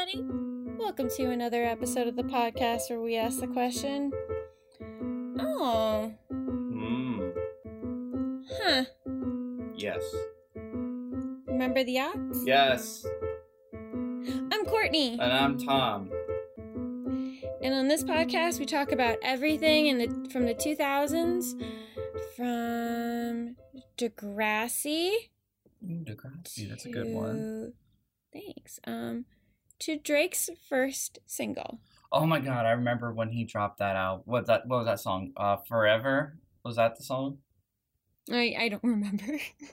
everybody. Welcome to another episode of the podcast where we ask the question, Yes. Remember the odds? Yes. I'm Courtney. And I'm Tom. And on this podcast, we talk about everything from the 2000s, from Degrassi. Ooh, Degrassi, that's a good one. Thanks. To Drake's first single. Oh my God, I remember when he dropped that out. What was that song? Forever? Was that the song? I don't remember.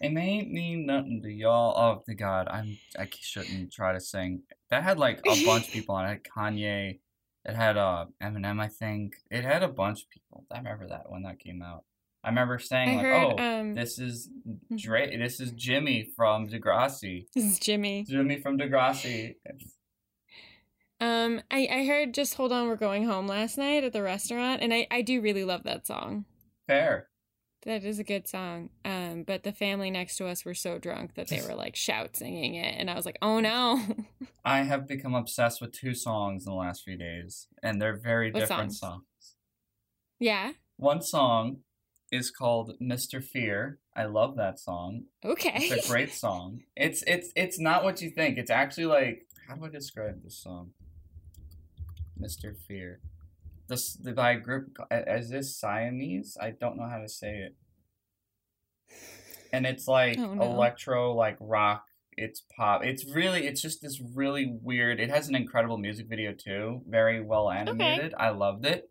It may mean nothing to y'all. Oh my God, I shouldn't try to sing. That had like a bunch of people on it. It had Kanye. It had Eminem, I think. It had a bunch of people. I remember that when that came out. I remember saying, this is Drake. This is Jimmy from Degrassi. This is Jimmy. Jimmy from Degrassi. I heard Just Hold On, We're Going Home last night at the restaurant, and I do really love that song. Fair. That is a good song. But the family next to us were so drunk that they were like shout singing it, and I was like, oh no. I have become obsessed with two songs in the last few days, and they're very different songs. Yeah. One song is called Mr. Fear. I love that song. Okay. It's a great song. It's not what you think. It's actually like, how do I describe this song? Mr. Fear. This by a group, is this Siamese? I don't know how to say it. And it's like electro, like rock. It's pop. It's just this really weird. It has an incredible music video too. Very well animated. Okay. I loved it.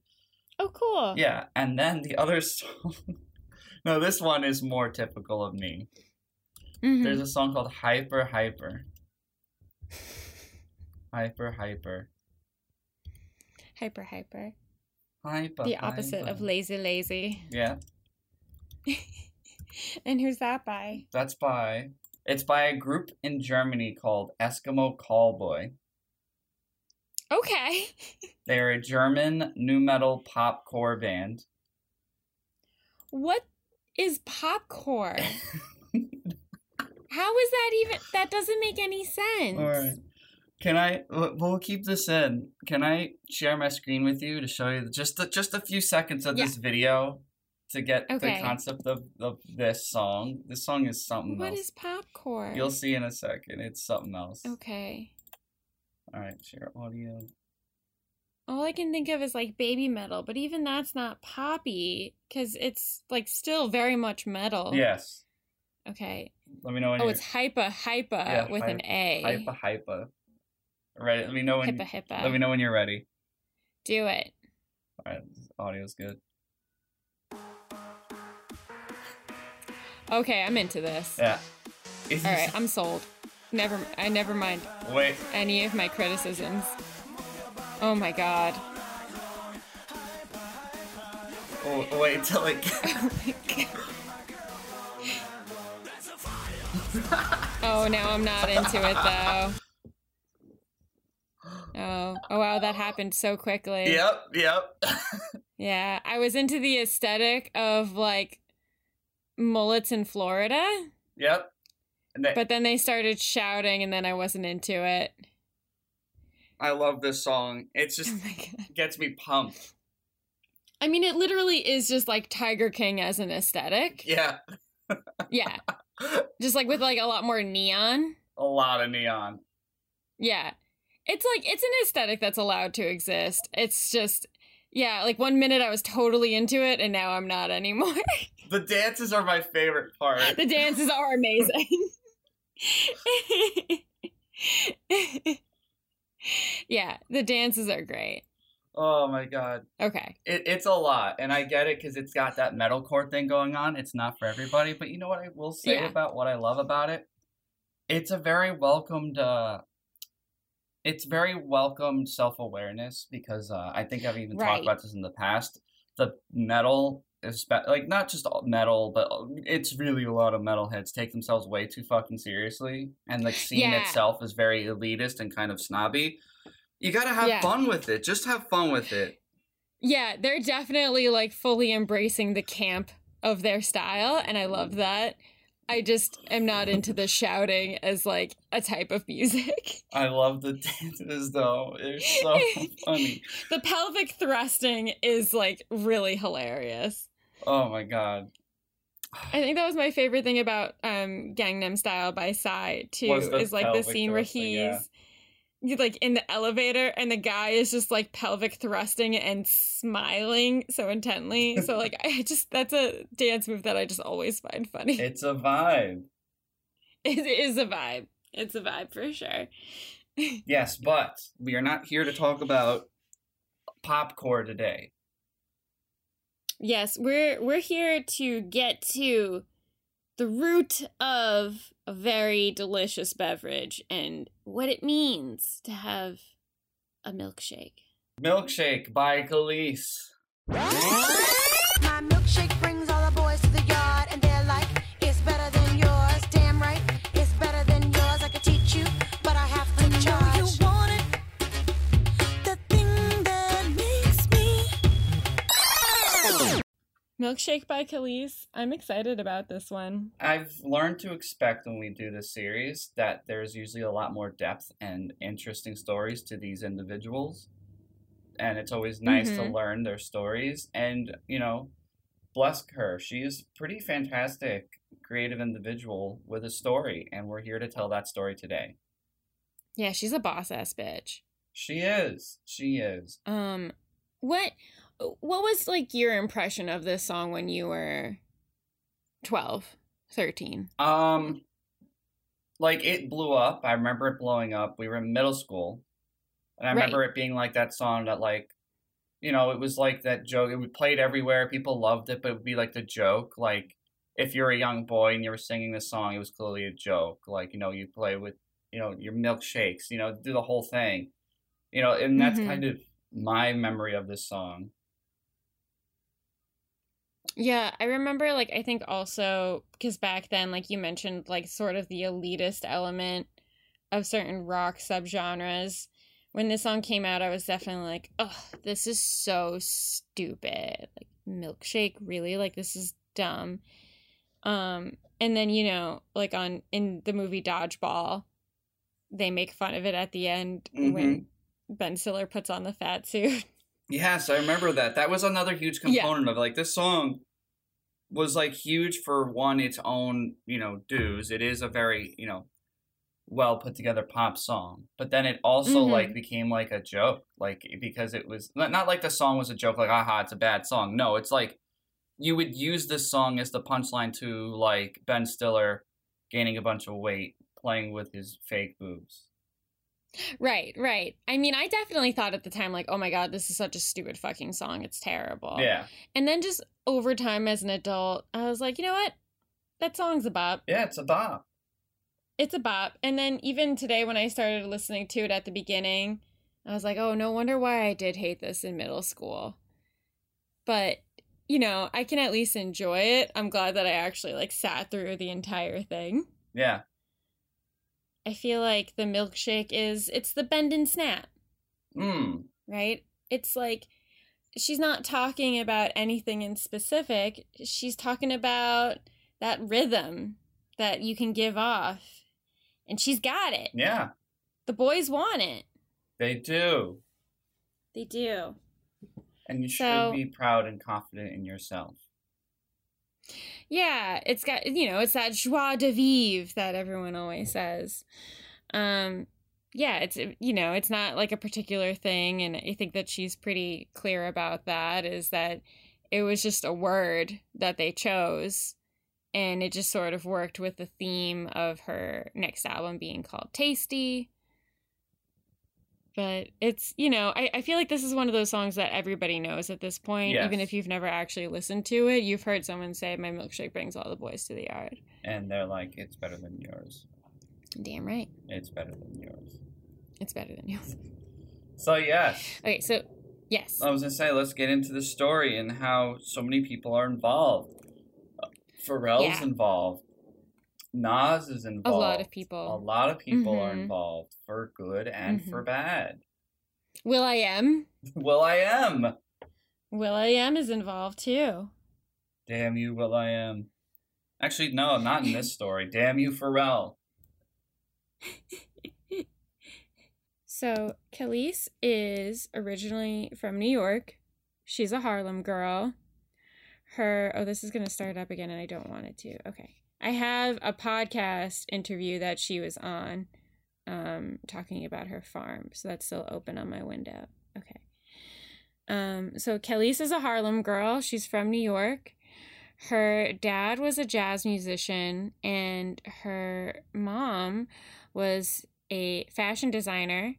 Oh, cool. Yeah, and then the other song... No, this one is more typical of me. Mm-hmm. There's a song called Hyper Hyper. Hyper Hyper. Hyper Hyper. Hyper. The opposite of Lazy Lazy. Yeah. And who's that by? That's by... It's by a group in Germany called Eskimo Callboy. Okay. They're a German nu metal popcore band. What is popcore? How is that even? That doesn't make any sense. All right. We'll keep this in. Can I share my screen with you to show you just a few seconds of this video to get the concept of this song? This song is something else. What is popcore? You'll see in a second. It's something else. Okay. All right, share audio. All I can think of is like baby metal, but even that's not poppy because it's like still very much metal. Yes. Okay. Let me know when it's hypa hypa with an A. Hypa hypa. Right. Let me know when. Hippa hippa. Let me know when you're ready. Do it. All right. Audio's good. Okay, I'm into this. Yeah. All right, I'm sold. Never mind. Wait. Any of my criticisms. Oh my God. Oh, wait till it gets... Oh, now I'm not into it though. Oh wow, that happened so quickly. Yep. Yeah, I was into the aesthetic of like mullets in Florida. Yep. But then they started shouting, and then I wasn't into it. I love this song. It just gets me pumped. I mean, it literally is just like Tiger King as an aesthetic. Yeah. Yeah. Just like with like a lot more neon. A lot of neon. Yeah. It's like, it's an aesthetic that's allowed to exist. It's just, yeah, like 1 minute I was totally into it, and now I'm not anymore. The dances are my favorite part. The dances are amazing. Yeah, the dances are great. Oh my God. Okay. It's a lot, and I get it because it's got that metalcore thing going on. It's not for everybody, but you know what I will say about what I love about it? It's a very welcomed self-awareness because I think I've even talked about this in the past. The metal is like not just metal, but it's really a lot of metalheads take themselves way too fucking seriously, and the scene itself is very elitist and kind of snobby. You gotta have fun with it. Just have fun with it. Yeah, they're definitely like fully embracing the camp of their style, and I love that. I just am not into the shouting as like a type of music. I love the dances though. It's so funny. The pelvic thrusting is like really hilarious. Oh my God. I think that was my favorite thing about Gangnam Style by Psy too, is like the scene where he's like in the elevator and the guy is just like pelvic thrusting and smiling so intently. So like that's a dance move that I just always find funny. It's a vibe. It is a vibe. It's a vibe for sure. Yes, but we are not here to talk about popcorn today. Yes, we're here to get to the root of a very delicious beverage and what it means to have a milkshake. Milkshake by Kelis. My milkshake brings all the boys to the yard and they're like, it's better than yours, damn right, it's better than yours. I could teach you, but I have to charge. You want it, the thing that makes me... Milkshake by Kelis. I'm excited about this one. I've learned to expect when we do this series that there's usually a lot more depth and interesting stories to these individuals. And it's always nice to learn their stories. And, you know, bless her. She is a pretty fantastic, creative individual with a story. And we're here to tell that story today. Yeah, she's a boss-ass bitch. She is. She is. What was, like, your impression of this song when you were 12, 13? Like, it blew up. I remember it blowing up. We were in middle school. And I remember it being, like, that song that, like, you know, it was, like, that joke. It played everywhere. People loved it, but it would be, like, the joke. Like, if you're a young boy and you were singing this song, it was clearly a joke. Like, you know, you play with, you know, your milkshakes, you know, do the whole thing. You know, and that's kind of my memory of this song. Yeah, I remember, like, I think also, because back then, like, you mentioned, like, sort of the elitist element of certain rock subgenres. When this song came out, I was definitely like, oh, this is so stupid. Like, milkshake, really? Like, this is dumb. And then, you know, like, in the movie Dodgeball, they make fun of it at the end when Ben Stiller puts on the fat suit. Yes, I remember that. That was another huge component of, like, this song was, like, huge for, one, its own, you know, dues. It is a very, you know, well-put-together pop song. But then it also, like, became, like, a joke. Like, because it was... Not like the song was a joke, like, aha, it's a bad song. No, it's, like, you would use this song as the punchline to, like, Ben Stiller gaining a bunch of weight, playing with his fake boobs. Right, right. I mean, I definitely thought at the time, like, oh my God, this is such a stupid fucking song. It's terrible. Yeah. And then just over time as an adult, I was like, you know what? That song's a bop. Yeah, it's a bop. It's a bop. And then even today when I started listening to it at the beginning, I was like, oh, no wonder why I did hate this in middle school. But, you know, I can at least enjoy it. I'm glad that I actually, like, sat through the entire thing. Yeah. I feel like the milkshake it's the bend and snap, right? It's like, she's not talking about anything in specific. She's talking about that rhythm that you can give off, and she's got it. Yeah. The boys want it. They do. They do. And you should be proud and confident in yourself. Yeah, it's got, you know, it's that joie de vivre that everyone always says. Yeah, it's, you know, it's not like a particular thing. And I think that she's pretty clear about that, is that it was just a word that they chose. And it just sort of worked with the theme of her next album being called Tasty. But it's, you know, I feel like this is one of those songs that everybody knows at this point. Yes. Even if you've never actually listened to it, you've heard someone say, my milkshake brings all the boys to the yard. And they're like, it's better than yours. Damn right. It's better than yours. It's better than yours. So, yes. Okay, so, yes. I was going to say, let's get into the story and how so many people are involved. Pharrell's involved. Nas is involved. A lot of people. A lot of people are involved, for good and for bad. Will.i.am. Will.i.am. Will.i.am is involved too. Damn you, Will.i.am. Actually, no, not in this story. Damn you, Pharrell. So, Kelis is originally from New York. She's a Harlem girl. Her... Oh, this is going to start up again, and I don't want it to. Okay. I have a podcast interview that she was on talking about her farm. So that's still open on my window. Okay. So Kelis is a Harlem girl. She's from New York. Her dad was a jazz musician, and her mom was a fashion designer.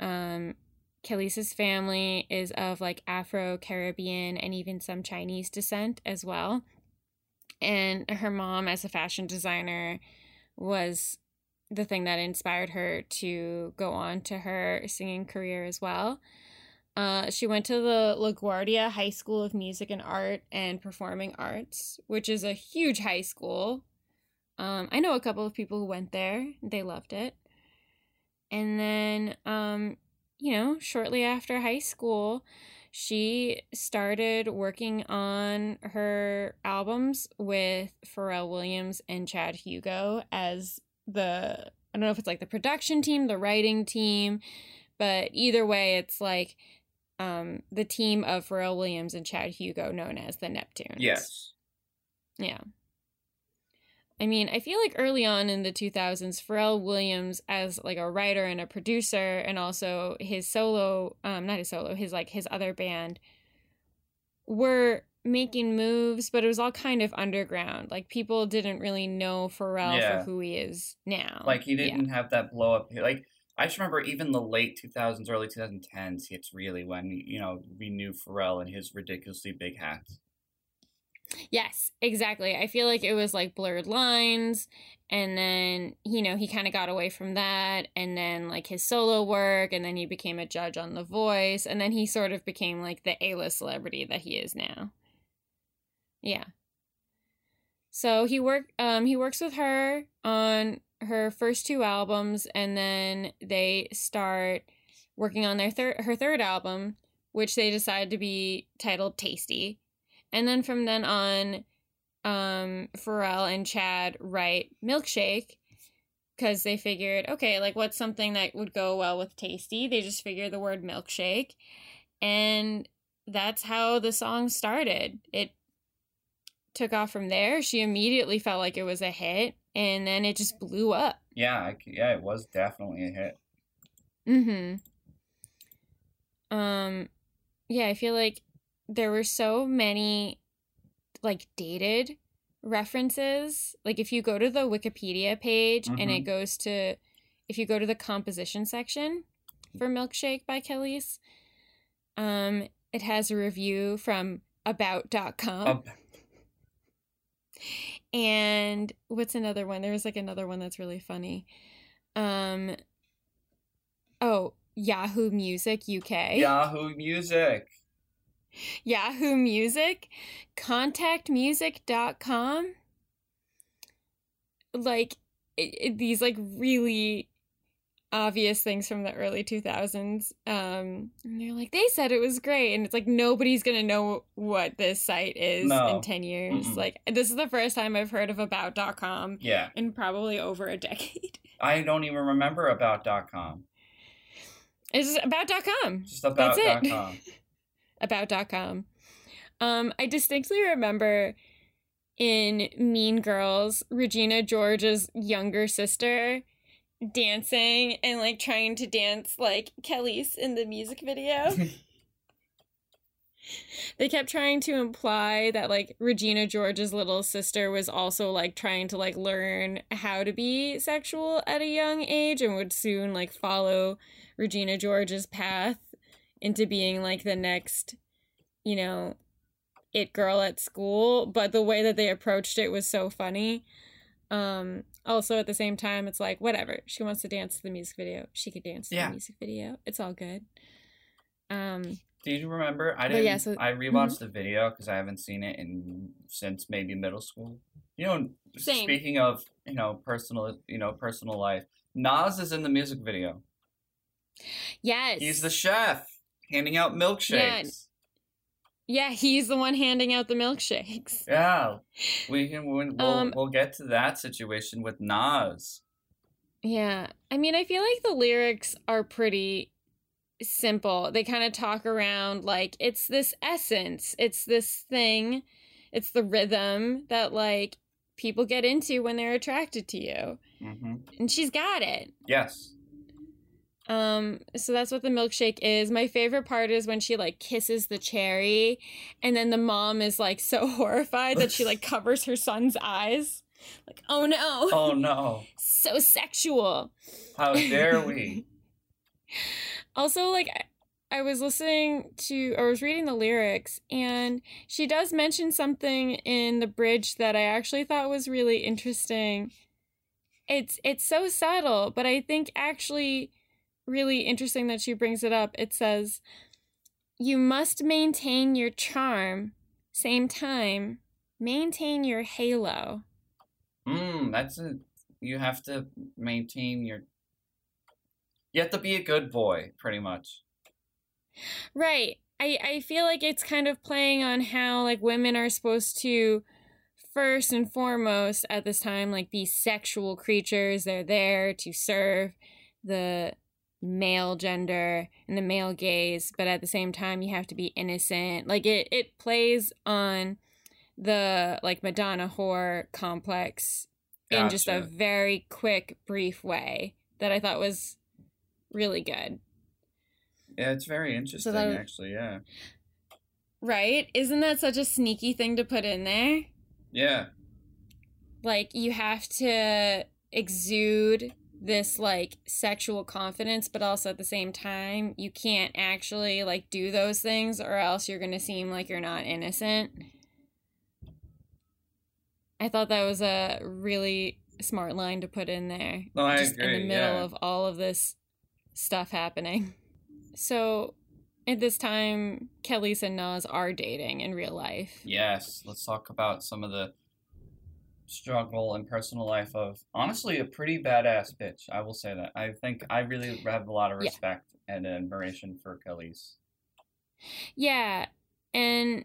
Kelis's family is of like Afro-Caribbean and even some Chinese descent as well. And her mom, as a fashion designer, was the thing that inspired her to go on to her singing career as well. She went to the LaGuardia High School of Music and Art and Performing Arts, which is a huge high school. I know a couple of people who went there. They loved it. And then, you know, shortly after high school, she started working on her albums with Pharrell Williams and Chad Hugo as the, I don't know if it's like the production team, the writing team, but either way, it's like... the team of Pharrell Williams and Chad Hugo, known as the Neptunes. Yes. Yeah. I mean, I feel like early on in the 2000s, Pharrell Williams as like a writer and a producer, and also his solo, not his solo, his like his other band, were making moves, but it was all kind of underground. Like people didn't really know Pharrell for who he is now. Like he didn't have that blow up. Like. I just remember even the late 2000s, early 2010s, it's really when, you know, we knew Pharrell and his ridiculously big hats. Yes, exactly. I feel like it was like Blurred Lines, and then, you know, he kind of got away from that, and then like his solo work, and then he became a judge on The Voice, and then he sort of became like the A-list celebrity that he is now. Yeah. So he works with her on her first two albums, and then they start working on their her third album, which they decide to be titled Tasty. And then from then on, Pharrell and Chad write Milkshake, because they figured, okay, like what's something that would go well with Tasty? They just figured the word milkshake, and that's how the song started. It took off from there. She immediately felt like it was a hit, and then it just blew up. Yeah, it was definitely a hit. Yeah, I feel like there were so many like dated references. Like if you go to the Wikipedia page and it goes to, if you go to the composition section for Milkshake by Kelis, it has a review from about.com. And what's another one? There was like another one that's really funny. Yahoo Music UK. Yahoo Music. Contactmusic.com. Like these like really obvious things from the early 2000s. And they're like, they said it was great. And it's like, nobody's going to know what this site is in 10 years. Like, this is the first time I've heard of about.com in probably over a decade. I don't even remember about.com. It's just about.com. Just about.com. About.com. I distinctly remember in Mean Girls, Regina George's younger sister dancing and like trying to dance like Kelis in the music video. They kept trying to imply that like Regina George's little sister was also like trying to like learn how to be sexual at a young age and would soon like follow Regina George's path into being like the next, you know, it girl at school. But the way that they approached it was so funny. Also, at the same time, it's like, whatever. She wants to dance to the music video. She could dance to the music video. It's all good. Do you remember? I rewatched the video because I haven't seen it since maybe middle school. You know, same. Speaking of, personal life, Nas is in the music video. Yes. He's the chef handing out milkshakes. Yeah, he's the one handing out the milkshakes. Yeah, we'll get to that situation with Nas. Yeah, I mean, I feel like the lyrics are pretty simple. They kind of talk around like it's this essence, it's this thing, it's the rhythm that like people get into when they're attracted to you, mm-hmm. and she's got it. Yes. So that's what the milkshake is. My favorite part is when she like kisses the cherry and then the mom is like so horrified that she like covers her son's eyes. Like, oh no. Oh no. So sexual. How dare we? Also, like I was listening to, or I was reading the lyrics, and she does mention something in the bridge that I actually thought was really interesting. It's so subtle, but I think actually really interesting that she brings it up. It says, "You must maintain your charm, same time, maintain your halo." You have to maintain your... You have to be a good boy, pretty much. Right. I feel like it's kind of playing on how, like, women are supposed to, first and foremost, at this time, like, be sexual creatures. They're there to serve the male gender and the male gaze, but at the same time you have to be innocent. Like it plays on the like Madonna whore complex in just a very quick, brief way that I thought was really good. Yeah, it's very interesting, actually. Yeah, right? Isn't that such a sneaky thing to put in there? Yeah, like you have to exude this like sexual confidence, but also at the same time you can't actually like do those things, or else you're gonna seem like you're not innocent. I thought that was a really smart line to put in there. No, I just agree. In the middle of all of this stuff happening. So at this time, Kelis and Nas are dating in real life. Yes, let's talk about some of the struggle and personal life of honestly a pretty badass bitch. I will say that. I think I really have a lot of respect and admiration for Kelis. Yeah, and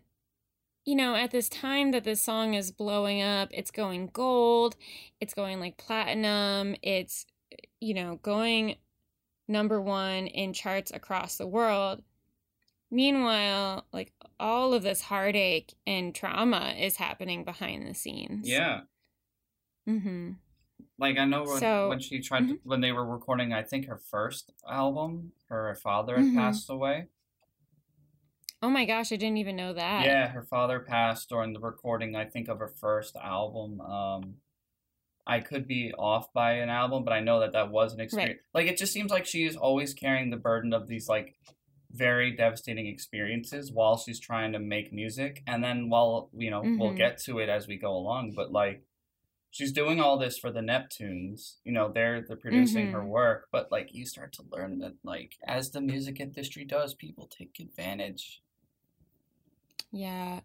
you know, at this time that this song is blowing up, it's going gold, it's going like platinum, it's, you know, going number one in charts across the world. Meanwhile, like all of this heartache and trauma is happening behind the scenes. Yeah. Mm-hmm. Like I know when she tried to, when they were recording, I think her first album, her father had passed away. Oh my gosh, I didn't even know that. Yeah, her father passed during the recording, I think, of her first album. I could be off by an album, but I know that was an experience. Right. Like it just seems like she is always carrying the burden of these like very devastating experiences while she's trying to make music. And then while, you know, we'll get to it as we go along, but like she's doing all this for the Neptunes, you know, they're producing her work, but like you start to learn that like as the music industry does, people take advantage. Yeah.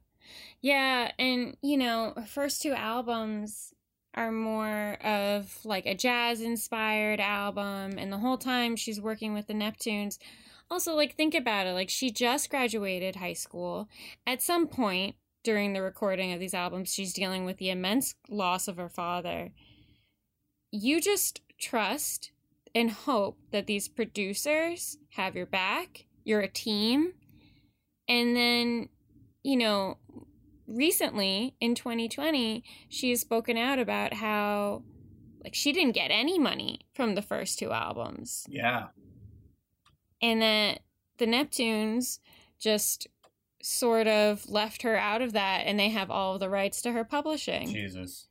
Yeah. And you know, her first two albums are more of like a jazz inspired album. And the whole time she's working with the Neptunes. Also, like, think about it. Like, she just graduated high school. At some point during the recording of these albums, she's dealing with the immense loss of her father. You just trust and hope that these producers have your back. You're a team. And then, you know, recently in 2020, she has spoken out about how, like, she didn't get any money from the first two albums. Yeah. And that the Neptunes just sort of left her out of that, and they have all the rights to her publishing. Jesus.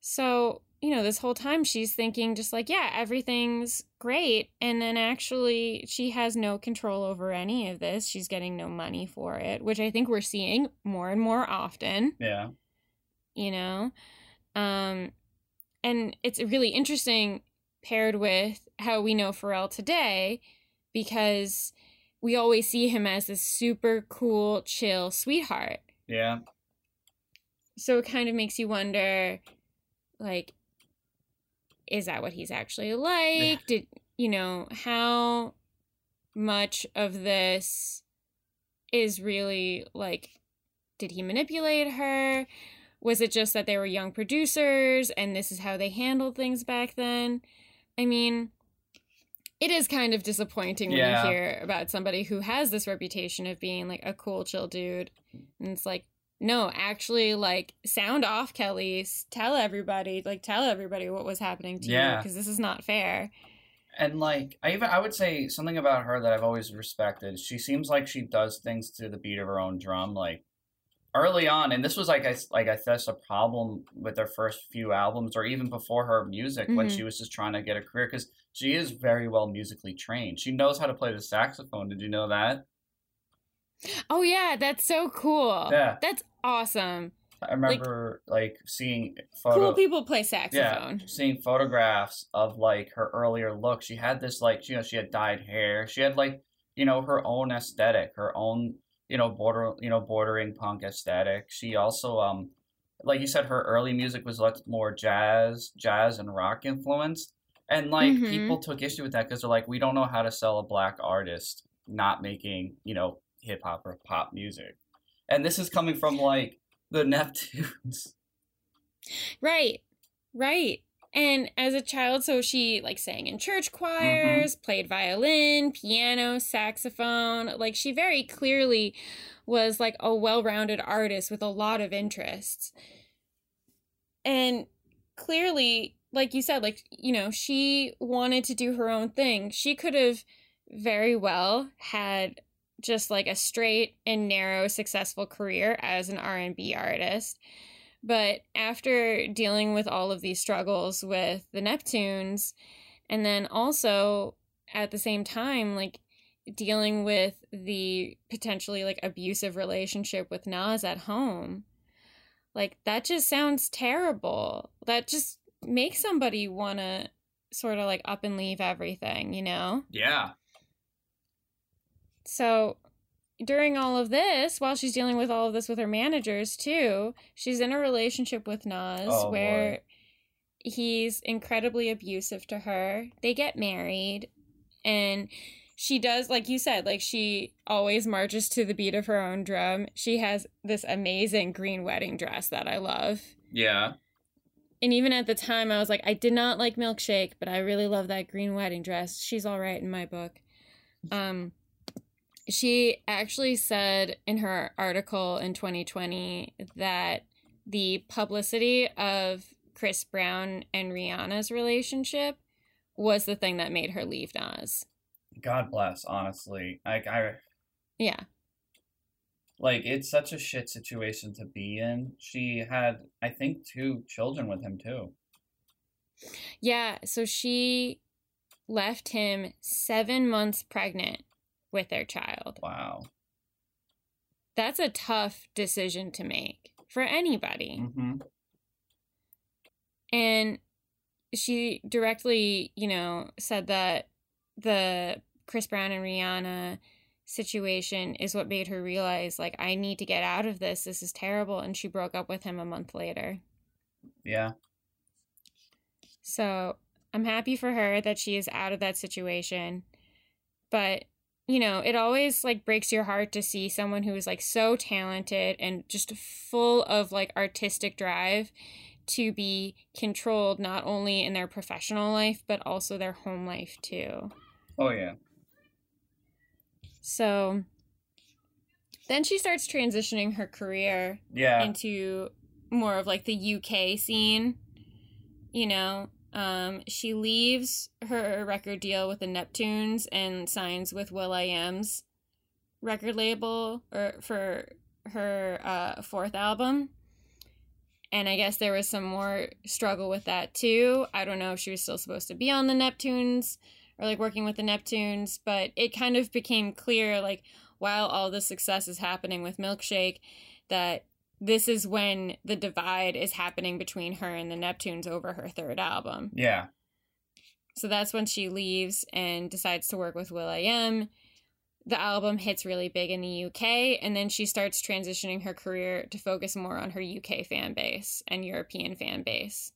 So, you know, this whole time she's thinking just like, yeah, everything's great. And then actually she has no control over any of this. She's getting no money for it, which I think we're seeing more and more often. Yeah. You know? And it's really interesting paired with how we know Pharrell today, because we always see him as this super cool, chill sweetheart. Yeah. So it kind of makes you wonder, like, is that what he's actually like? Yeah. Did, you know, how much of this is really, like, did he manipulate her? Was it just that they were young producers and this is how they handled things back then? I mean, it is kind of disappointing when you hear about somebody who has this reputation of being, like, a cool, chill dude. And it's like, no, actually, like, sound off, Kelis. Tell everybody what was happening to you, because this is not fair. And, like, I would say something about her that I've always respected. She seems like she does things to the beat of her own drum, like, early on, and this was I guess a problem with her first few albums, or even before her music, when she was just trying to get a career, because she is very well musically trained. She knows how to play the saxophone. Did you know that? Oh yeah, that's so cool. Yeah, that's awesome. I remember like seeing cool people play saxophone. Yeah, seeing photographs of like her earlier look. She had this like, you know, she had dyed hair. She had like, you know, her own aesthetic, her own, you know, bordering punk aesthetic. She also, like you said, her early music was much more jazz and rock influenced. And like people took issue with that because they're like, we don't know how to sell a black artist not making, you know, hip hop or pop music. And this is coming from like the Neptunes. Right. And as a child, so she, like, sang in church choirs, played violin, piano, saxophone. Like, she very clearly was, like, a well-rounded artist with a lot of interests. And clearly, like you said, like, you know, she wanted to do her own thing. She could have very well had just, like, a straight and narrow successful career as an R&B artist. But after dealing with all of these struggles with the Neptunes, and then also at the same time, like dealing with the potentially like abusive relationship with Nas at home, like that just sounds terrible. That just makes somebody want to sort of like up and leave everything, you know? Yeah. So during all of this, while she's dealing with all of this with her managers, too, she's in a relationship with Nas where he's incredibly abusive to her. They get married, and she does, like you said, like she always marches to the beat of her own drum. She has this amazing green wedding dress that I love. Yeah. And even at the time, I was like, I did not like Milkshake, but I really love that green wedding dress. She's all right in my book. She actually said in her article in 2020 that the publicity of Chris Brown and Rihanna's relationship was the thing that made her leave Nas. God bless, honestly. Yeah. Like, it's such a shit situation to be in. She had, I think, 2 children with him, too. Yeah, so she left him 7 months pregnant with their child. Wow. That's a tough decision to make for anybody. Mm-hmm. And she directly, you know, said that the Chris Brown and Rihanna situation is what made her realize, like, I need to get out of this. This is terrible. And she broke up with him a month later. Yeah. So I'm happy for her that she is out of that situation. But you know, it always, like, breaks your heart to see someone who is, like, so talented and just full of, like, artistic drive to be controlled not only in their professional life, but also their home life, too. Oh, yeah. So then she starts transitioning her career into more of, like, the UK scene, you know? She leaves her record deal with the Neptunes and signs with Will.i.am's record label for her 4th album. And I guess there was some more struggle with that, too. I don't know if she was still supposed to be on the Neptunes or, like, working with the Neptunes. But it kind of became clear, like, while all this success is happening with Milkshake, that this is when the divide is happening between her and the Neptunes over her 3rd album. Yeah. So that's when she leaves and decides to work with Will.i.am. The album hits really big in the UK, and then she starts transitioning her career to focus more on her UK fan base and European fan base.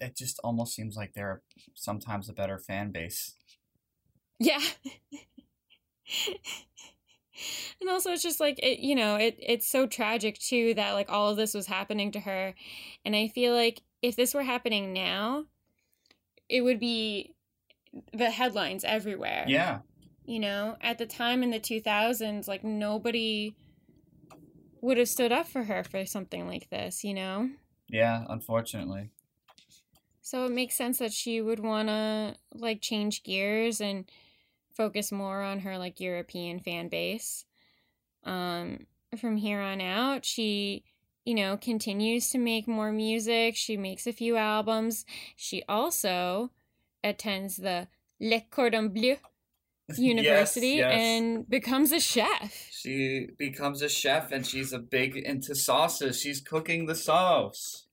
It just almost seems like they're sometimes a better fan base. Yeah. And also it's just like, it, you know, it's so tragic too that like all of this was happening to her. And I feel like if this were happening now, it would be the headlines everywhere. Yeah. You know, at the time in the 2000s, like nobody would have stood up for her for something like this, you know? Yeah, unfortunately. So it makes sense that she would want to like change gears and focus more on her like European fan base. From here on out, she, you know, continues to make more music. She makes a few albums. She also attends the Le Cordon Bleu University and becomes a chef. She becomes a chef and she's a big into sauces. She's cooking the sauce.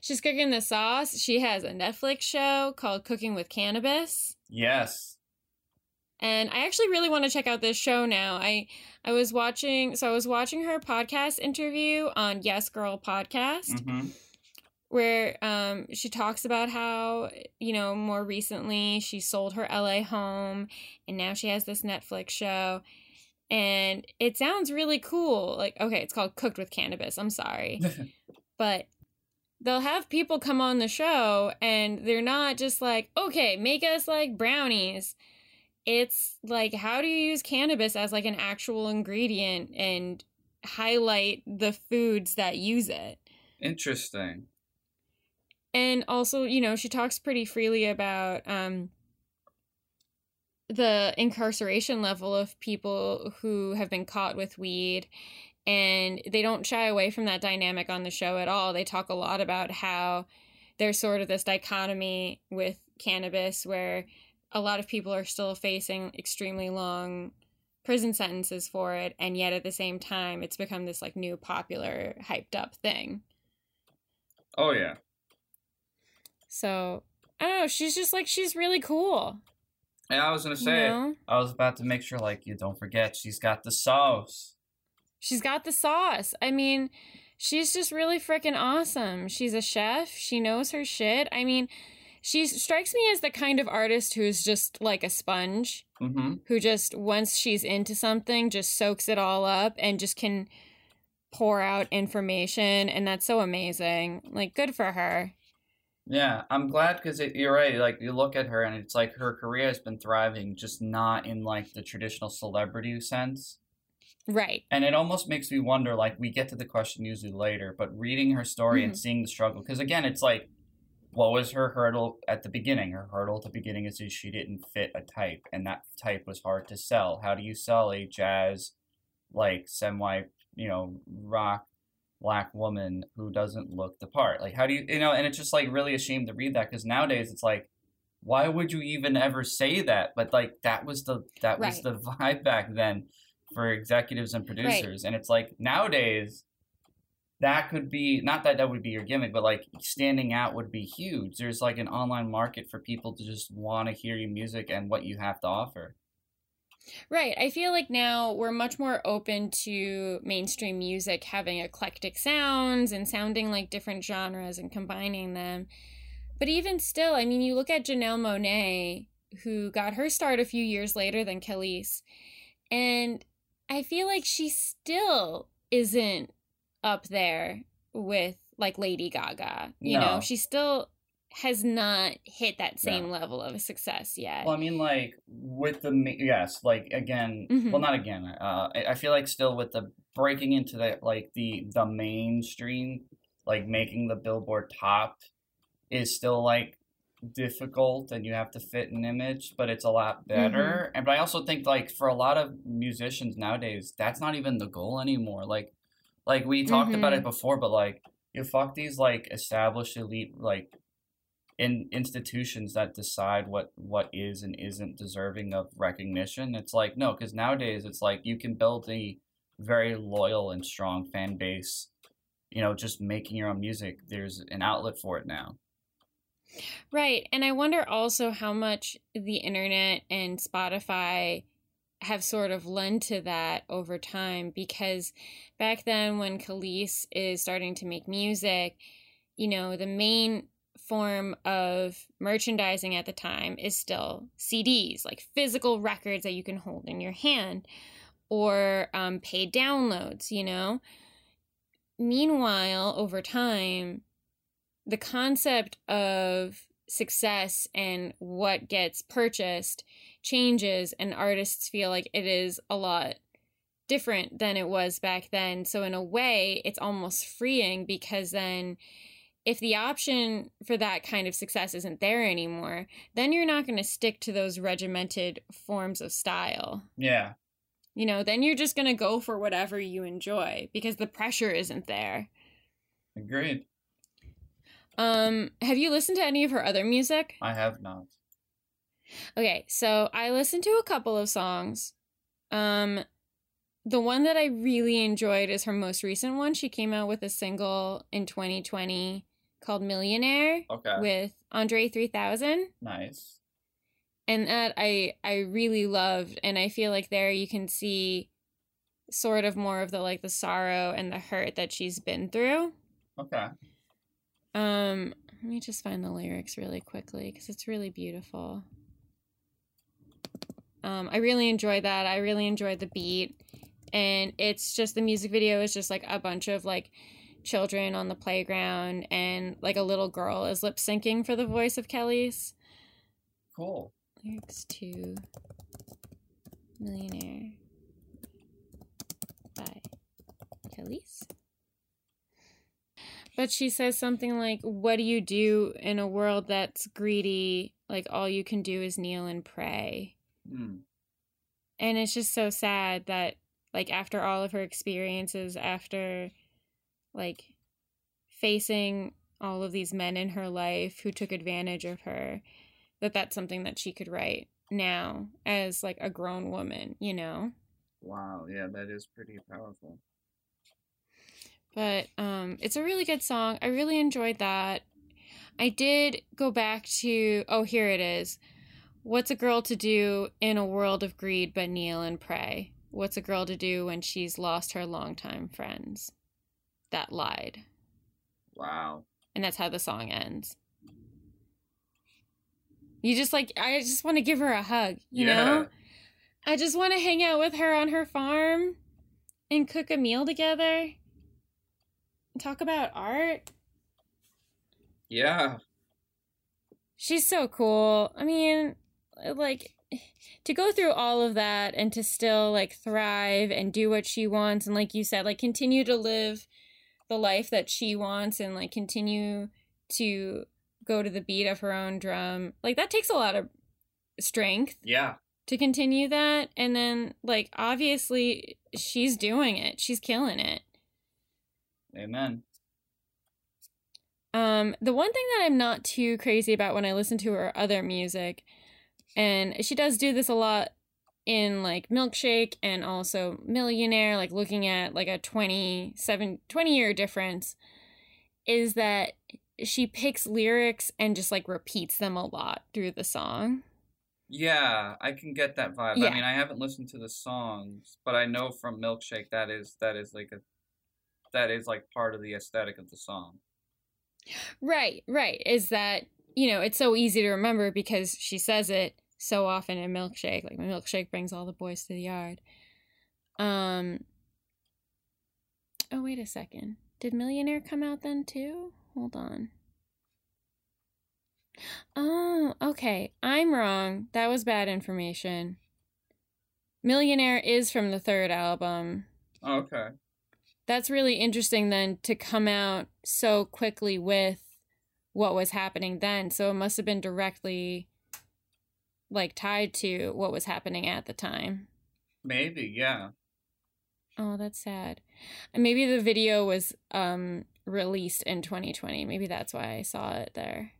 She's cooking the sauce. She has a Netflix show called Cooking with Cannabis. Yes. And I actually really want to check out this show now. I was watching her podcast interview on Yes Girl Podcast, mm-hmm. where she talks about how, you know, more recently she sold her LA home and now she has this Netflix show. And it sounds really cool. Like, okay, it's called Cooked with Cannabis. I'm sorry. But they'll have people come on the show and they're not just like, okay, make us like brownies. It's like, how do you use cannabis as like an actual ingredient and highlight the foods that use it? Interesting. And also, you know, she talks pretty freely about the incarceration level of people who have been caught with weed. And they don't shy away from that dynamic on the show at all. They talk a lot about how there's sort of this dichotomy with cannabis where a lot of people are still facing extremely long prison sentences for it. And yet at the same time, it's become this like new popular hyped up thing. Oh, yeah. So, I don't know. She's just like, she's really cool. And I was going to say, you know? I was about to make sure like, you don't forget, she's got the sauce. She's got the sauce. I mean, she's just really freaking awesome. She's a chef. She knows her shit. I mean, she strikes me as the kind of artist who's just like a sponge, mm-hmm. who just, once she's into something, just soaks it all up and just can pour out information. And that's so amazing. Like, good for her. Yeah, I'm glad because you're right. Like, you look at her and it's like her career has been thriving, just not in like the traditional celebrity sense. Right. And it almost makes me wonder, like, we get to the question usually later, but reading her story mm-hmm. and seeing the struggle, because again, it's like, what was her hurdle at the beginning? Her hurdle at the beginning is she didn't fit a type, and that type was hard to sell. How do you sell a jazz, like, semi, you know, rock, black woman who doesn't look the part? Like, how do you, you know, and it's just, like, really a shame to read that, because nowadays it's like, why would you even ever say that? But, like, that was the vibe back then for executives and producers. Right. And it's like nowadays that could be, not that that would be your gimmick, but like standing out would be huge. There's like an online market for people to just want to hear your music and what you have to offer. Right. I feel like now we're much more open to mainstream music having eclectic sounds and sounding like different genres and combining them. But even still, I mean, you look at Janelle Monáe, who got her start a few years later than Kelis, and I feel like she still isn't up there with, like, Lady Gaga. You know, she still has not hit that same level of success yet. Well, I mean, like, with the... Yes, like, again... Mm-hmm. Well, not again. I feel like still with the breaking into, the like, the mainstream, like, making the Billboard top is still, like, difficult and you have to fit an image, but it's a lot better. Mm-hmm. And but I also think like for a lot of musicians nowadays, that's not even the goal anymore. Like we talked mm-hmm. about it before, but like you fuck these like established elite like in institutions that decide what is and isn't deserving of recognition. It's like no, because nowadays it's like you can build a very loyal and strong fan base, you know, just making your own music. There's an outlet for it now. Right. And I wonder also how much the internet and Spotify have sort of lent to that over time, because back then when Kelis is starting to make music, you know, the main form of merchandising at the time is still CDs, like physical records that you can hold in your hand, or paid downloads, you know? Meanwhile, over time, the concept of success and what gets purchased changes, and artists feel like it is a lot different than it was back then. So in a way, it's almost freeing, because then if the option for that kind of success isn't there anymore, then you're not going to stick to those regimented forms of style. Yeah. You know, then you're just going to go for whatever you enjoy because the pressure isn't there. Agreed. Have you listened to any of her other music? I have not. Okay, so I listened to a couple of songs. The one that I really enjoyed is her most recent one. She came out with a single in 2020 called Millionaire, okay, with Andre 3000. Nice. And that I really loved. And I feel like there you can see sort of more of the, like, the sorrow and the hurt that she's been through. Okay. Let me just find the lyrics really quickly because it's really beautiful. I really enjoyed that. I really enjoyed the beat. And it's just, the music video is just, like, a bunch of, like, children on the playground, and, like, a little girl is lip syncing for the voice of Kelis. Cool. Lyrics to Millionaire by Kelis. But she says something like, what do you do in a world that's greedy? Like, all you can do is kneel and pray. Mm. And it's just so sad that, like, after all of her experiences, after, like, facing all of these men in her life who took advantage of her, that that's something that she could write now as, like, a grown woman, you know? Wow, yeah, that is pretty powerful. But it's a really good song. I really enjoyed that. I did go back to, oh, here it is. What's a girl to do in a world of greed but kneel and pray? What's a girl to do when she's lost her longtime friends that lied? Wow. And that's how the song ends. You just, like, I just want to give her a hug, you know? I just want to hang out with her on her farm and cook a meal together. Talk about art. Yeah. She's so cool. I mean, like, to go through all of that and to still, like, thrive and do what she wants, and, like you said, like, continue to live the life that she wants, and, like, continue to go to the beat of her own drum, like, that takes a lot of strength. Yeah. To continue that. And then, like, obviously she's doing it. She's killing it. Amen. The one thing that I'm not too crazy about when I listen to her other music, and she does do this a lot in, like, Milkshake and also Millionaire, like, looking at, like, a 20-year difference, is that she picks lyrics and just, like, repeats them a lot through the song. Yeah, I can get that vibe. Yeah. I mean, I haven't listened to the songs, but I know from Milkshake that is like a, that is, like, part of the aesthetic of the song. Right. Is that, you know, it's so easy to remember because she says it so often in Milkshake. Like, my milkshake brings all the boys to the yard. Oh, wait a second. Did Millionaire come out then, too? Hold on. Oh, okay. I'm wrong. That was bad information. Millionaire is from the third album. Oh, okay. That's really interesting then to come out so quickly with what was happening then. So it must have been directly, like, tied to what was happening at the time. Maybe, yeah. Oh, that's sad. Maybe the video was released in 2020. Maybe that's why I saw it there.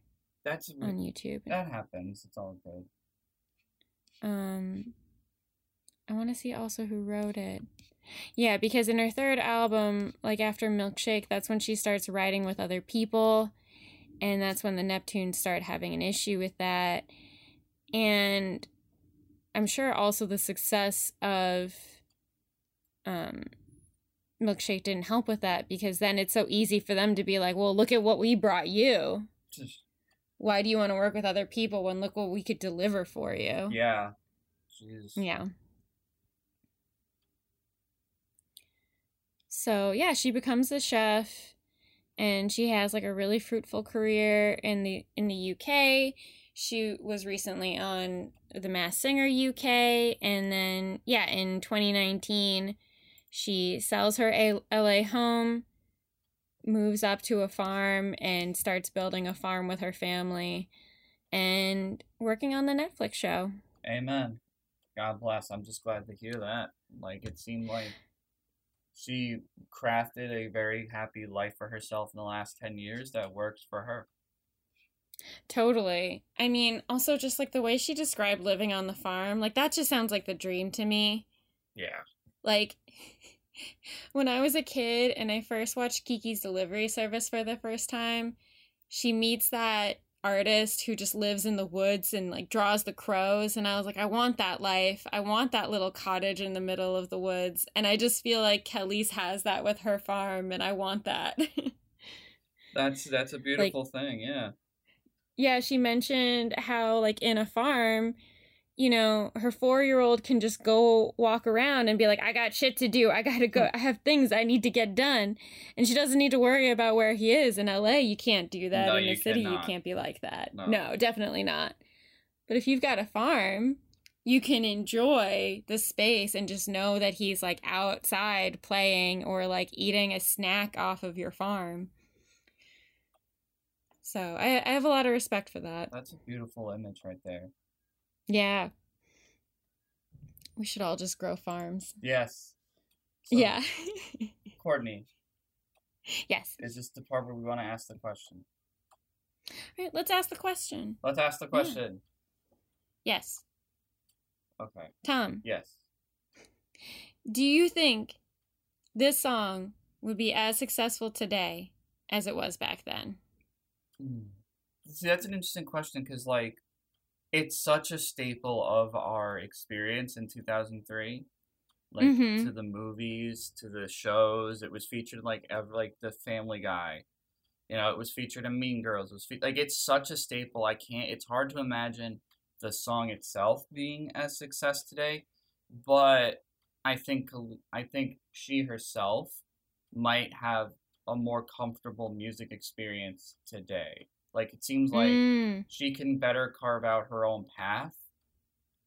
That's on YouTube. That happens. It's all good. I want to see also who wrote it. Yeah, because in her third album, like, after Milkshake, that's when she starts writing with other people, and that's when the Neptunes start having an issue with that. And I'm sure also the success of Milkshake didn't help with that, because then it's so easy for them to be like, well, look at what we brought you. Why do you want to work with other people when look what we could deliver for you? Yeah. Jeez. Yeah. So yeah, she becomes a chef and she has like a really fruitful career in the UK. She was recently on The Masked Singer UK, and then yeah, in 2019 she sells her LA home, moves up to a farm, and starts building a farm with her family and working on the Netflix show. Amen. God bless. I'm just glad to hear that. Like, it seemed like she crafted a very happy life for herself in the last 10 years that works for her. Totally. I mean, also just like the way she described living on the farm, like that just sounds like the dream to me. Yeah. Like when I was a kid and I first watched Kiki's Delivery Service for the first time, she meets that artist who just lives in the woods and like draws the crows, and I was like, I want that life. I want that little cottage in the middle of the woods. And I just feel like Kelis has that with her farm, and I want that. That's a beautiful thing, yeah. Yeah, she mentioned how like in a farm, you know, her 4-year-old can just go walk around and be like, I got shit to do. I gotta go. I have things I need to get done. And she doesn't need to worry about where he is. In LA, you can't do that. No, in the city, you can't be like that. No, definitely not. But if you've got a farm, you can enjoy the space and just know that he's like outside playing or like eating a snack off of your farm. So I have a lot of respect for that. That's a beautiful image right there. Yeah. We should all just grow farms. Yes. So, yeah. Courtney. Yes. Is this the part where we want to ask the question? All right, let's ask the question. Let's ask the question. Yeah. Yes. Okay. Tom. Yes. Do you think this song would be as successful today as it was back then? See, that's an interesting question because, like, it's such a staple of our experience in 2003, like, to the movies, to the shows. It was featured like the Family Guy, you know. It was featured in Mean Girls. It was like, it's such a staple. It's hard to imagine the song itself being a success today, but I think she herself might have a more comfortable music experience today. Like, it seems like she can better carve out her own path.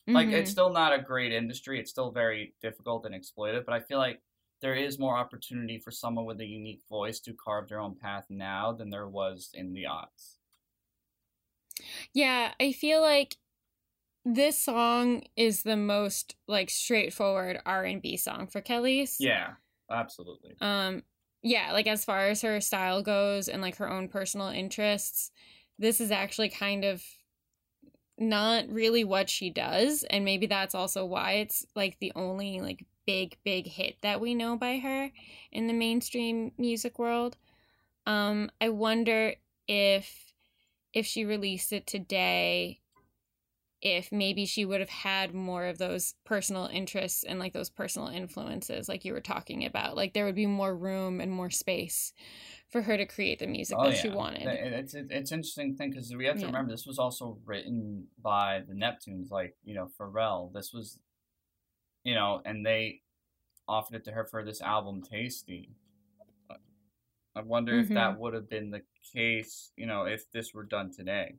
Like, it's still not a great industry. It's still very difficult and exploited. But I feel like there is more opportunity for someone with a unique voice to carve their own path now than there was in the aughts. Yeah, I feel like this song is the most, like, straightforward R&B song for Kelis. Yeah, absolutely. Yeah, like, as far as her style goes and, like, her own personal interests, this is actually kind of not really what she does. And maybe that's also why it's, like, the only, like, big, big hit that we know by her in the mainstream music world. I wonder if she released it today, if maybe she would have had more of those personal interests and, like, those personal influences like you were talking about. Like, there would be more room and more space for her to create the music she wanted. It's an interesting thing because we have to remember this was also written by the Neptunes, like, you know, Pharrell. This was, you know, and they offered it to her for this album, Tasty. I wonder if that would have been the case, you know, if this were done today.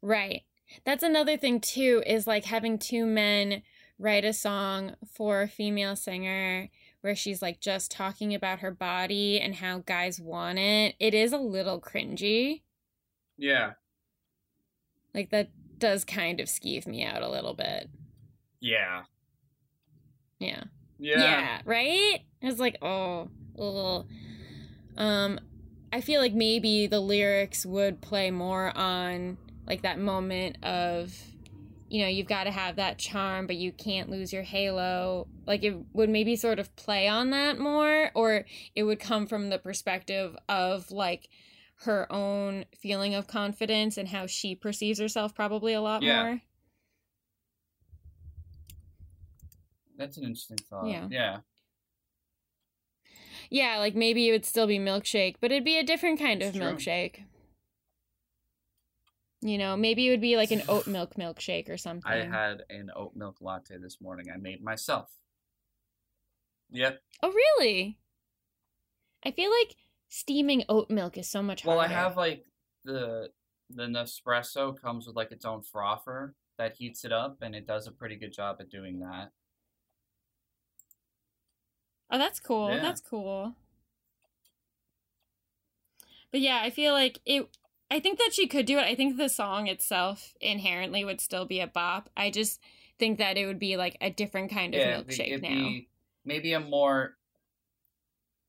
Right. That's another thing, too, is like having two men write a song for a female singer where she's like just talking about her body and how guys want it. It is a little cringy. Yeah. Like, that does kind of skeeve me out a little bit. Yeah. Right? I was like, oh, ugh. I feel like maybe the lyrics would play more on like that moment of, you know, you've got to have that charm, but you can't lose your halo. Like, it would maybe sort of play on that more, or it would come from the perspective of, like, her own feeling of confidence and how she perceives herself probably a lot more. That's an interesting thought. Yeah, like, maybe it would still be Milkshake, but it'd be a different kind of Milkshake. You know, maybe it would be like an oat milk milkshake or something. I had an oat milk latte this morning. I made myself. Yep. Oh, really? I feel like steaming oat milk is so much harder. Well, I have, like, the Nespresso comes with, like, its own frother that heats it up, and it does a pretty good job at doing that. Oh, that's cool. Yeah. That's cool. But yeah, I feel like it... I think that she could do it. I think the song itself inherently would still be a bop. I just think that it would be, like, a different kind of milkshake it'd now. Be maybe a more...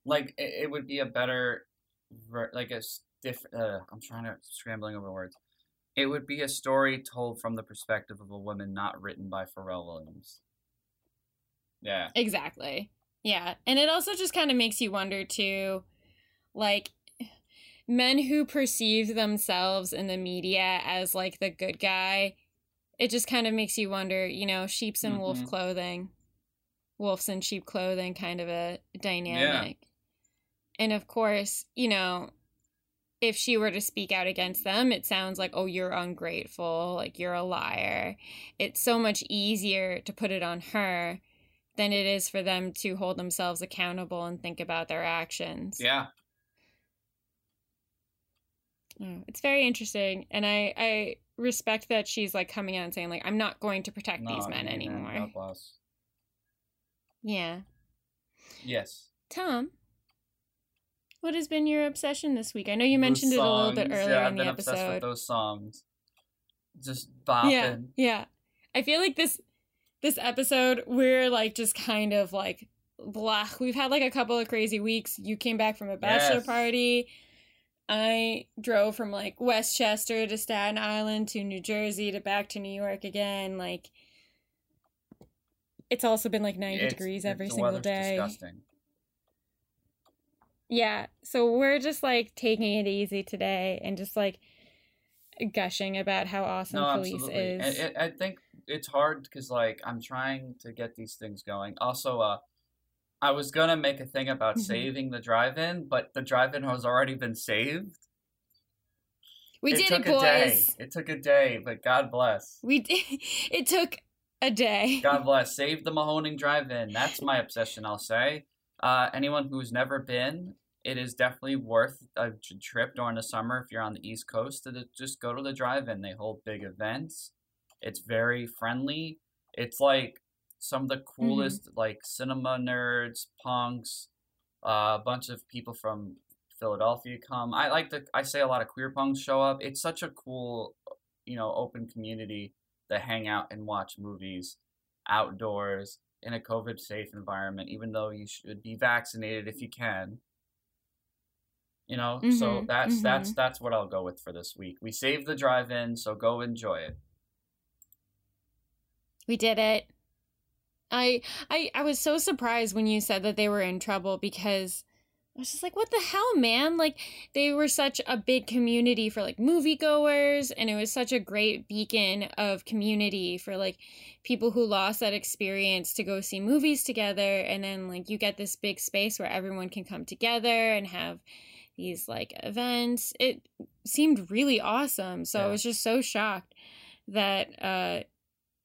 Like, it would be a better... Like, a... I'm trying to... Scrambling over words. It would be a story told from the perspective of a woman, not written by Pharrell Williams. Yeah. Exactly. Yeah. And it also just kind of makes you wonder, too, like... Men who perceive themselves in the media as, like, the good guy, it just kind of makes you wonder, you know, sheeps and wolf clothing, wolves in sheep clothing kind of a dynamic. Yeah. And, of course, you know, if she were to speak out against them, it sounds like, oh, you're ungrateful, like, you're a liar. It's so much easier to put it on her than it is for them to hold themselves accountable and think about their actions. Yeah. Oh, it's very interesting, and I respect that she's, like, coming out and saying, like, I'm not going to protect these men anymore. God bless. Yeah. Yes. Tom, what has been your obsession this week? I know you mentioned it a little bit earlier in the episode. Yeah, I've been obsessed with those songs. Just bopping. Yeah. I feel like this episode, we're, like, just kind of, like, blah. We've had, like, a couple of crazy weeks. You came back from a bachelor party. I drove from, like, Westchester to Staten Island to New Jersey to back to New York again. Like, it's also been, like, 90 degrees every single day. Disgusting. Yeah, so we're just, like, taking it easy today and just, like, gushing about how awesome Kelis is. I think it's hard because, like, I'm trying to get these things going. Also, I was going to make a thing about saving the drive-in, but the drive-in has already been saved. We did it, boys. It took a day, but God bless. It took a day. God bless. Save the Mahoning drive-in. That's my obsession, I'll say. Anyone who's never been, it is definitely worth a trip during the summer if you're on the East Coast to just go to the drive-in. They hold big events. It's very friendly. It's like... some of the coolest, like, cinema nerds, punks, a bunch of people from Philadelphia come. I say a lot of queer punks show up. It's such a cool, you know, open community that hang out and watch movies outdoors in a COVID-safe environment, even though you should be vaccinated if you can. You know, so that's what I'll go with for this week. We saved the drive-in, so go enjoy it. We did it. I was so surprised when you said that they were in trouble, because I was just like, what the hell, man? Like, they were such a big community for, like, moviegoers, and it was such a great beacon of community for, like, people who lost that experience to go see movies together. And then, like, you get this big space where everyone can come together and have these, like, events. It seemed really awesome. So I was just so shocked that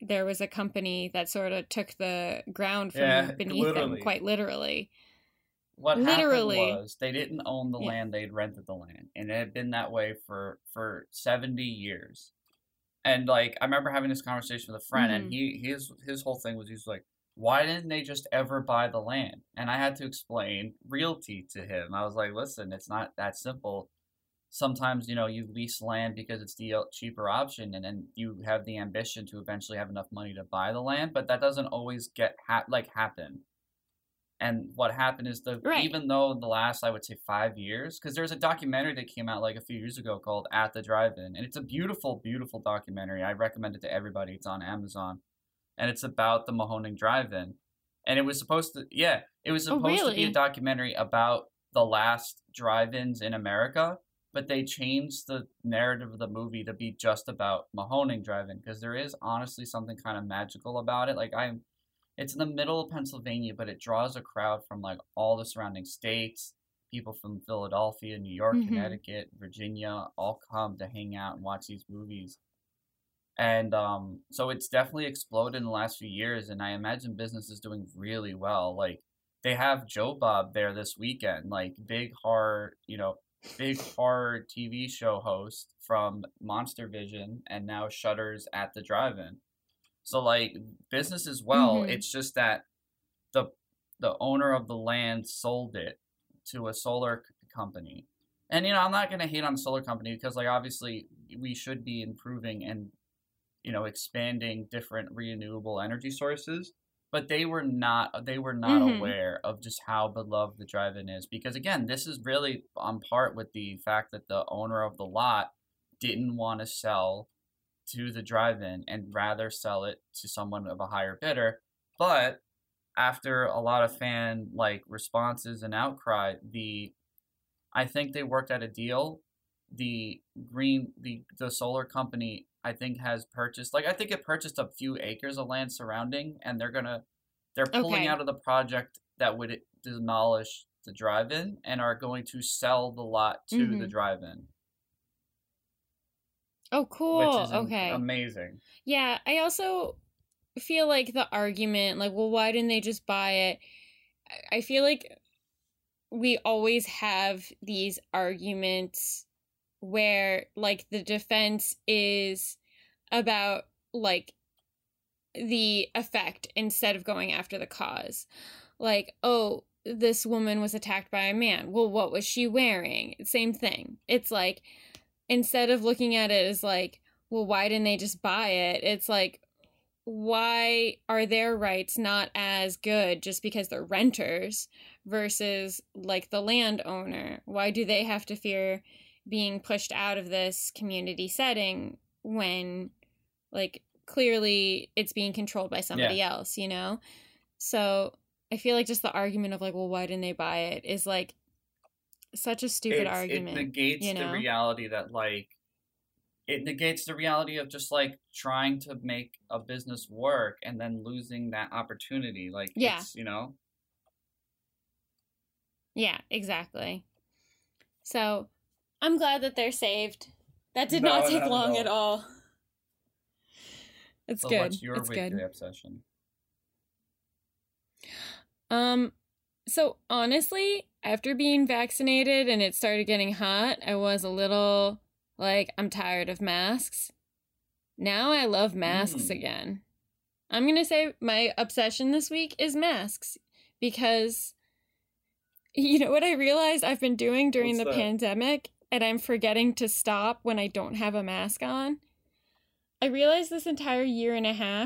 there was a company that sort of took the ground from beneath them, quite literally. What happened was they didn't own the land, they'd rented the land. And it had been that way for 70 years. And, like, I remember having this conversation with a friend, and his whole thing was, he was like, why didn't they just ever buy the land? And I had to explain realty to him. I was like, listen, it's not that simple. Sometimes, you know, you lease land because it's the cheaper option, and then you have the ambition to eventually have enough money to buy the land, but that doesn't always happen. And what happened is even though the last, I would say, 5 years, because there's a documentary that came out, like, a few years ago called At the Drive-In, and it's a beautiful, beautiful documentary. I recommend it to everybody. It's on Amazon, and it's about the Mahoning Drive-In. And it was supposed to, to be a documentary about the last drive-ins in America. But they changed the narrative of the movie to be just about Mahoning Drive-In, because there is honestly something kind of magical about it. Like, it's in the middle of Pennsylvania, but it draws a crowd from, like, all the surrounding states. People from Philadelphia, New York, Connecticut, Virginia, all come to hang out and watch these movies. And so it's definitely exploded in the last few years, and I imagine business is doing really well. Like, they have Joe Bob there this weekend, like big horror TV show host from Monster Vision and now Shutters at the Drive-In. So like business as well. Mm-hmm. It's just that the owner of the land sold it to a solar company. And, I'm not going to hate on the solar company because, like, obviously we should be improving and, expanding different renewable energy sources. But they were not mm-hmm. aware of just how beloved the drive-in is. Because, again, this is really on part with the fact that the owner of the lot didn't want to sell to the drive-in and rather sell it to someone of a higher bidder. But after a lot of fan responses and outcry, I think they worked out a deal. The solar company, I think, has purchased it purchased a few acres of land surrounding, and they're pulling out of the project that would demolish the drive-in and are going to sell the lot to mm-hmm. the drive-in. Oh, cool. Which is amazing. Yeah, I also feel like the argument, well, why didn't they just buy it? I feel like we always have these arguments where the defense is about the effect instead of going after the cause. Oh, this woman was attacked by a man. Well, what was she wearing? Same thing. It's instead of looking at it as well, why didn't they just buy it? It's why are their rights not as good just because they're renters versus the landowner? Why do they have to fear being pushed out of this community setting when clearly it's being controlled by somebody else, So I feel just the argument of why didn't they buy it is such a stupid argument. It negates the reality that it negates the reality of just trying to make a business work and then losing that opportunity. Yeah, exactly. So I'm glad that they're saved. That did not take long at all. It's good. What's your weekly obsession? So honestly, after being vaccinated and it started getting hot, I was a little I'm tired of masks. Now I love masks again. I'm going to say my obsession this week is masks because you know what I realized I've been doing during the pandemic and I'm forgetting to stop when I don't have a mask on. I realized this entire 1.5 years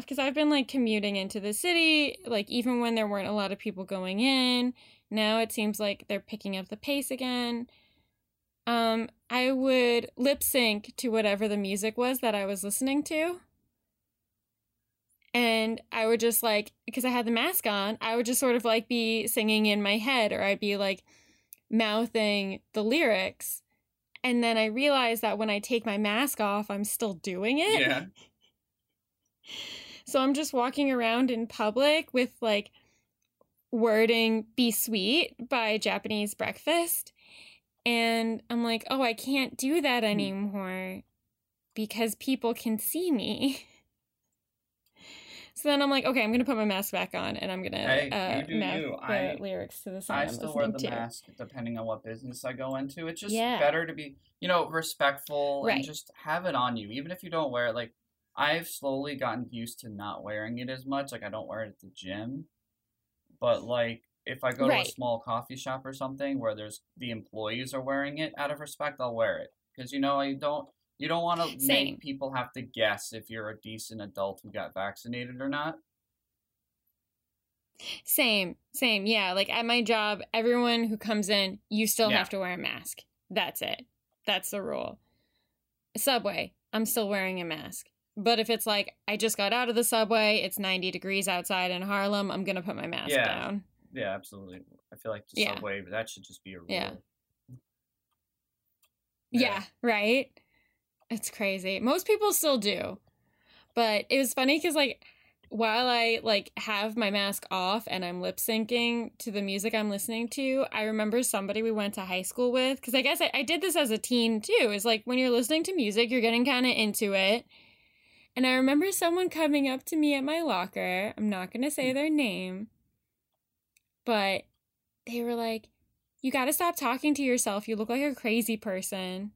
because I've been commuting into the city, even when there weren't a lot of people going in. Now it seems like they're picking up the pace again. I would lip sync to whatever the music was that I was listening to. And I would just because I had the mask on, I would just sort of be singing in my head or I'd be mouthing the lyrics. And then I realized that when I take my mask off, I'm still doing it. Yeah. So I'm just walking around in public with wording Be Sweet by Japanese Breakfast. And I'm oh, I can't do that anymore because people can see me. So then I'm okay, I'm going to put my mask back on and I'm going to mouth the lyrics to the song I'm listening to. I still wear the mask depending on what business I go into. It's just better to be, respectful and just have it on you. Even if you don't wear it, I've slowly gotten used to not wearing it as much. I don't wear it at the gym. But, if I go to a small coffee shop or something where there's the employees are wearing it, out of respect, I'll wear it. Because, you don't want to make people have to guess if you're a decent adult who got vaccinated or not. Same. Yeah. At my job, everyone who comes in, you still have to wear a mask. That's it. That's the rule. Subway, I'm still wearing a mask. But if it's I just got out of the subway, it's 90 degrees outside in Harlem, I'm going to put my mask down. Yeah, absolutely. I feel the subway, but that should just be a rule. Yeah, right? It's crazy. Most people still do. But it was funny because, while I, have my mask off and I'm lip syncing to the music I'm listening to, I remember somebody we went to high school with, because I guess I did this as a teen, too. It's when you're listening to music, you're getting kind of into it. And I remember someone coming up to me at my locker. I'm not going to say their name. But they were like, you got to stop talking to yourself. You look like a crazy person.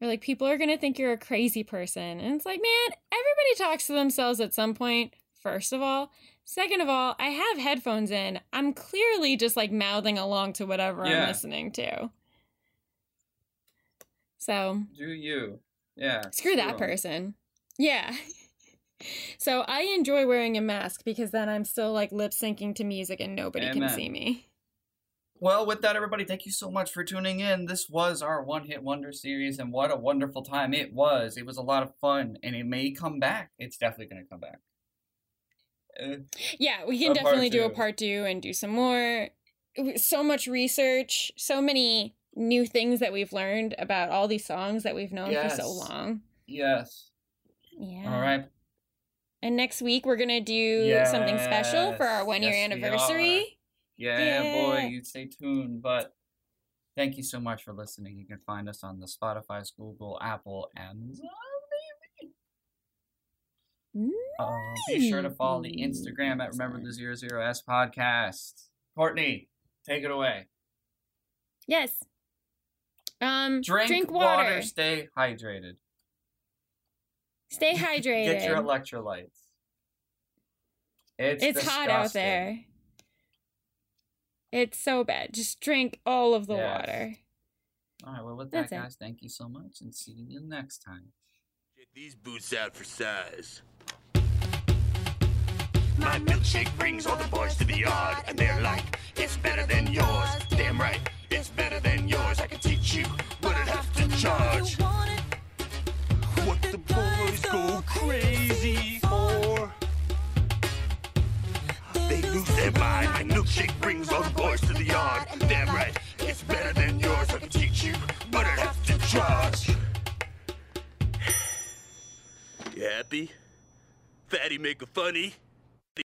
Or like, people are going to think you're a crazy person. And it's like, man, everybody talks to themselves at some point, first of all. Second of all, I have headphones in. I'm clearly just like mouthing along to whatever I'm listening to. So. Do you. Yeah. Screw that person. Yeah. So I enjoy wearing a mask because then I'm still like lip syncing to music and nobody can see me. Well, with that, everybody, thank you so much for tuning in. This was our One Hit Wonder series, and what a wonderful time it was. It was a lot of fun, and it may come back. It's definitely going to come back. Yeah, we can definitely do a part two and do some more. So much research, so many new things that we've learned about all these songs that we've known for so long. Yes. Yeah. All right. And next week, we're going to do something special for our one-year anniversary. Yeah, boy, you stay tuned. But thank you so much for listening. You can find us on the Spotify, Google, Apple, Amazon, baby. Be sure to follow the Instagram at Remember the 00S Podcast. Courtney, take it away. Yes. Drink water. Stay hydrated. Stay hydrated. Get your electrolytes. It's hot out there. It's so bad. Just drink all of the water. All right, well, with that, guys, thank you so much, and see you next time. Get these boots out for size. My milkshake brings all the boys to the yard, and they're like, it's better than yours. Damn right, it's better than yours. I can teach you, but I'd have to charge. What the boys go crazy for. They lose their mind. My milkshake brings all the boys to the yard. Damn right, it's better than yours. I can teach you, but I'd have to charge. You happy? Fatty make a funny?